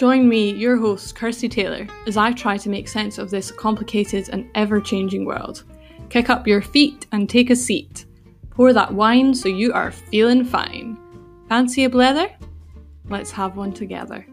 Join me, your host, Kirsty Taylor, as I try to make sense of this complicated and ever-changing world. Kick up your feet and take a seat. Pour that wine so you are feeling fine. Fancy a blether? Let's have one together.